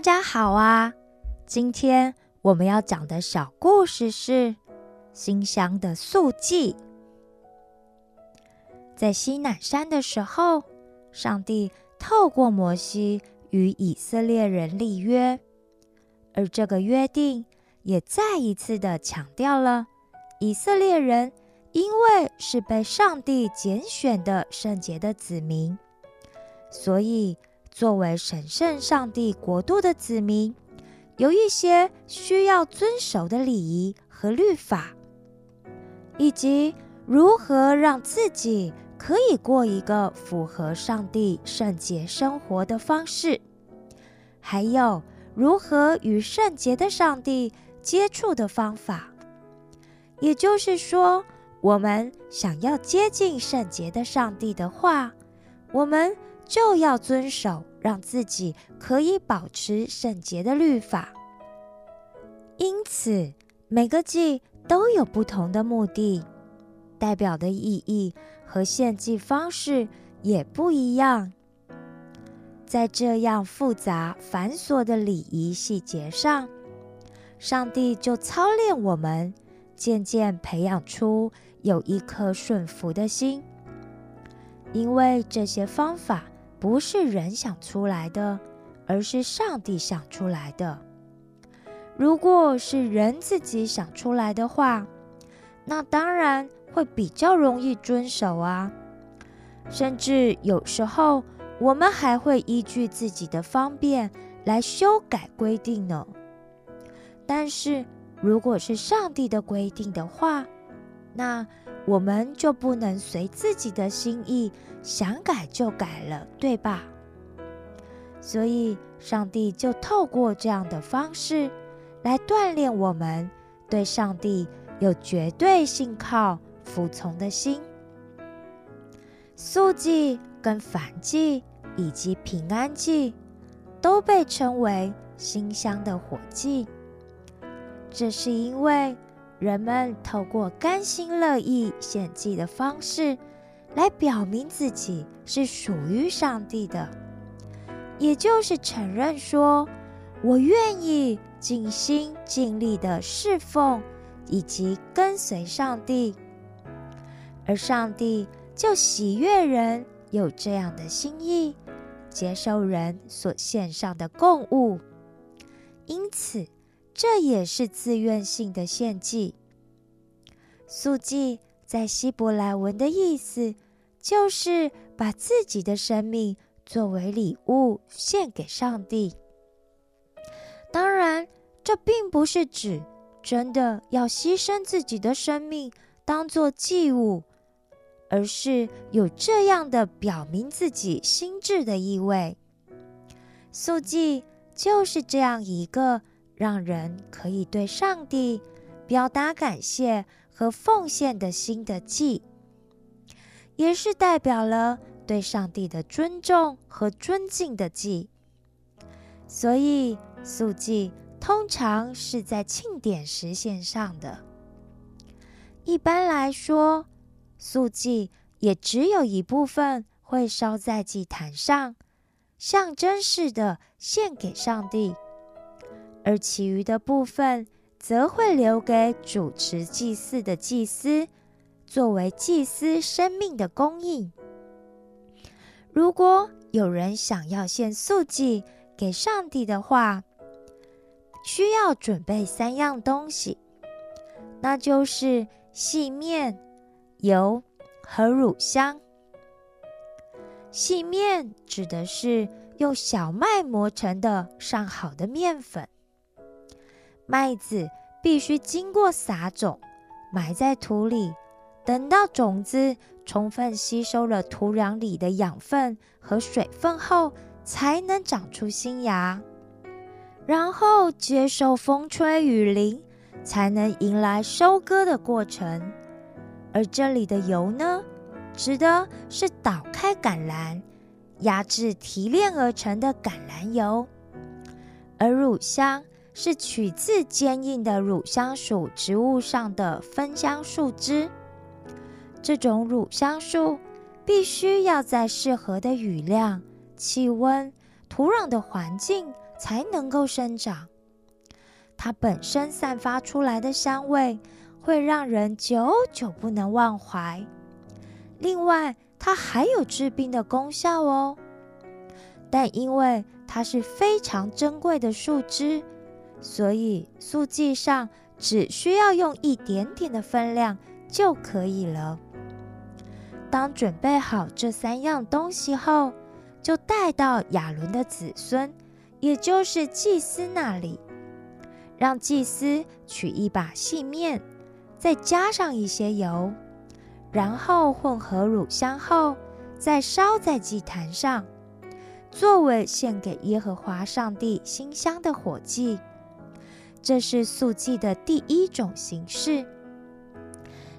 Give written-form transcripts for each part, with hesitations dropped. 大家好啊，今天我们要讲的小故事是馨香的速记。在西乃山的时候，上帝透过摩西与以色列人立约，而这个约定也再一次的强调了以色列人因为是被上帝拣选的圣洁的子民，所以作为神圣上帝国度的子民，有一些需要遵守的礼仪和律法，以及如何让自己可以过一个符合上帝圣洁生活的方式，还有如何与圣洁的上帝接触的方法。也就是说，我们想要接近圣洁的上帝的话，我们就要遵守让自己可以保持圣洁的律法。因此，每个祭都有不同的目的，代表的意义和献祭方式也不一样。在这样复杂繁琐的礼仪细节上，上帝就操练我们，渐渐培养出有一颗顺服的心。因为这些方法不是人想出来的，而是上帝想出来的。如果是人自己想出来的话，那当然会比较容易遵守啊。甚至有时候我们还会依据自己的方便来修改规定呢。但是如果是上帝的规定的话，那我们就不能随自己的心意想改就改了，对吧？所以上帝就透过这样的方式来锻炼我们对上帝有绝对信靠服从的心。素祭跟燔祭以及平安祭都被称为馨香的火祭，这是因为人们透过甘心乐意献祭的方式来表明自己是属于上帝的，也就是承认说，我愿意尽心尽力的侍奉以及跟随上帝，而上帝就喜悦人有这样的心意，接受人所献上的供物。因此这也是自愿性的献祭。素祭在希伯来文的意思就是把自己的生命作为礼物献给上帝。当然，这并不是指真的要牺牲自己的生命当作祭物，而是有这样的表明自己心志的意味。素祭就是这样一个让人可以对上帝表达感谢和奉献的心的祭，也是代表了对上帝的尊重和尊敬的祭。所以素祭通常是在庆典时献上的。一般来说，素祭也只有一部分会烧在祭坛上，象征式的献给上帝，而其余的部分则会留给主持祭祀的祭司，作为祭司生命的供应。如果有人想要献素祭给上帝的话，需要准备三样东西，那就是细面、油和乳香。细面指的是用小麦磨成的上好的面粉，麦子必须经过撒种，埋在土里，等到种子充分吸收了土壤里的养分和水分后，才能长出新芽，然后接受风吹雨淋，才能迎来收割的过程。而这里的油呢，指的是捣开橄榄，压制提炼而成的橄榄油。而乳香是取自坚硬的乳香属植物上的芬香树枝，这种乳香树必须要在适合的雨量、气温、土壤的环境才能够生长。它本身散发出来的香味会让人久久不能忘怀。另外，它还有治病的功效哦。但因为它是非常珍贵的树枝，所以速记上只需要用一点点的分量就可以了。当准备好这三样东西后，就带到亚伦的子孙，也就是祭司那里，让祭司取一把细面，再加上一些油，然后混合乳香后，再烧在祭坛上，作为献给耶和华上帝馨香的火祭。这是素祭的第一种形式。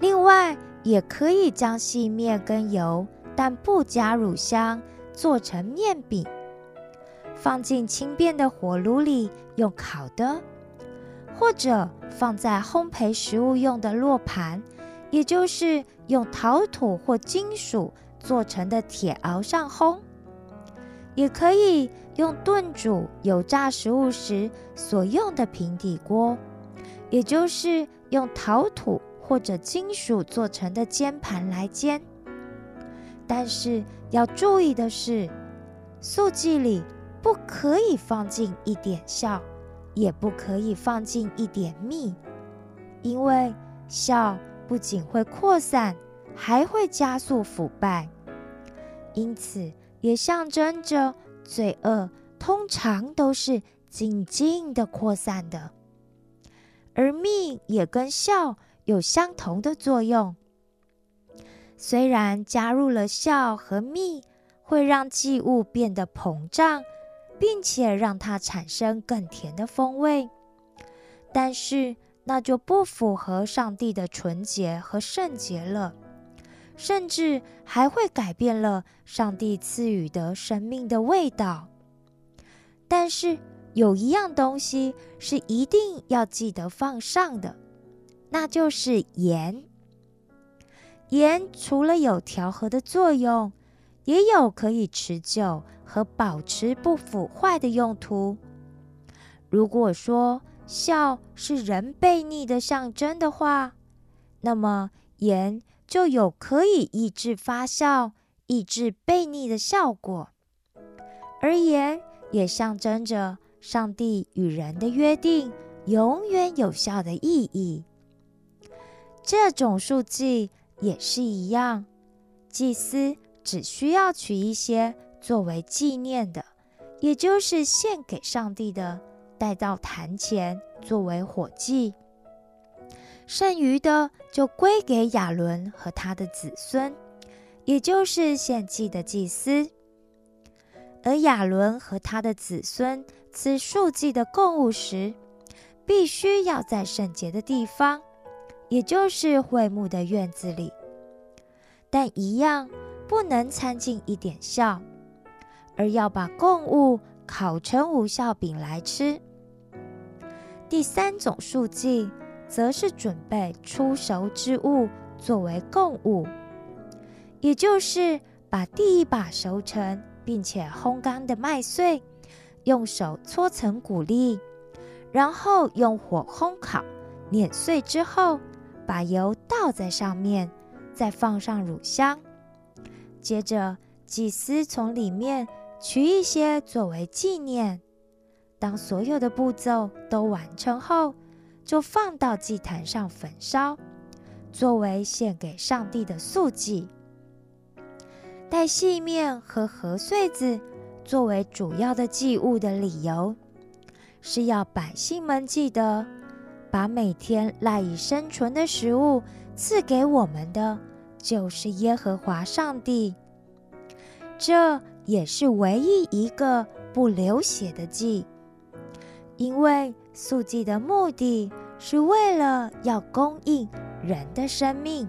另外，也可以将细面跟油，但不加乳香，做成面饼，放进轻便的火炉里用烤的，或者放在烘焙食物用的落盘，也就是用陶土或金属做成的铁鏊上烘，也可以用炖煮油炸食物时所用的平底锅，也就是用陶土或者金属做成的煎盘来煎。但是要注意的是，素祭里不可以放进一点酵，也不可以放进一点蜜，因为酵不仅会扩散，还会加速腐败，因此也象征着罪恶通常都是紧紧的扩散的。而蜜也跟酵有相同的作用，虽然加入了酵和蜜会让祭物变得膨胀，并且让它产生更甜的风味，但是那就不符合上帝的纯洁和圣洁了，甚至还会改变了上帝赐予的生命的味道。但是有一样东西是一定要记得放上的，那就是盐。盐除了有调和的作用，也有可以持久和保持不腐坏的用途。如果说酵是人悖逆的象征的话，那么盐就有可以抑制发酵、抑制悖逆的效果。而盐也象征着上帝与人的约定永远有效的意义。这种素祭也是一样，祭司只需要取一些作为纪念的，也就是献给上帝的，带到坛前作为火祭，剩余的就归给亚伦和他的子孙，也就是献祭的祭司。而亚伦和他的子孙吃素祭的供物时，必须要在圣洁的地方，也就是会幕的院子里，但一样不能掺进一点酵，而要把供物烤成无酵饼来吃。第三种素祭则是准备出熟之物作为供物，也就是把第一把熟成并且烘干的麦穗用手搓成谷粒，然后用火烘烤，碾碎之后把油倒在上面，再放上乳香，接着祭司从里面取一些作为纪念。当所有的步骤都完成后，就放到祭坛上焚烧，作为献给上帝的素祭。带细面和禾穗子作为主要的祭物的理由，是要百姓们记得把每天赖以生存的食物赐给我们的就是耶和华上帝，这也是唯一一个不流血的祭。因为素祭的目的是为了要供应人的生命。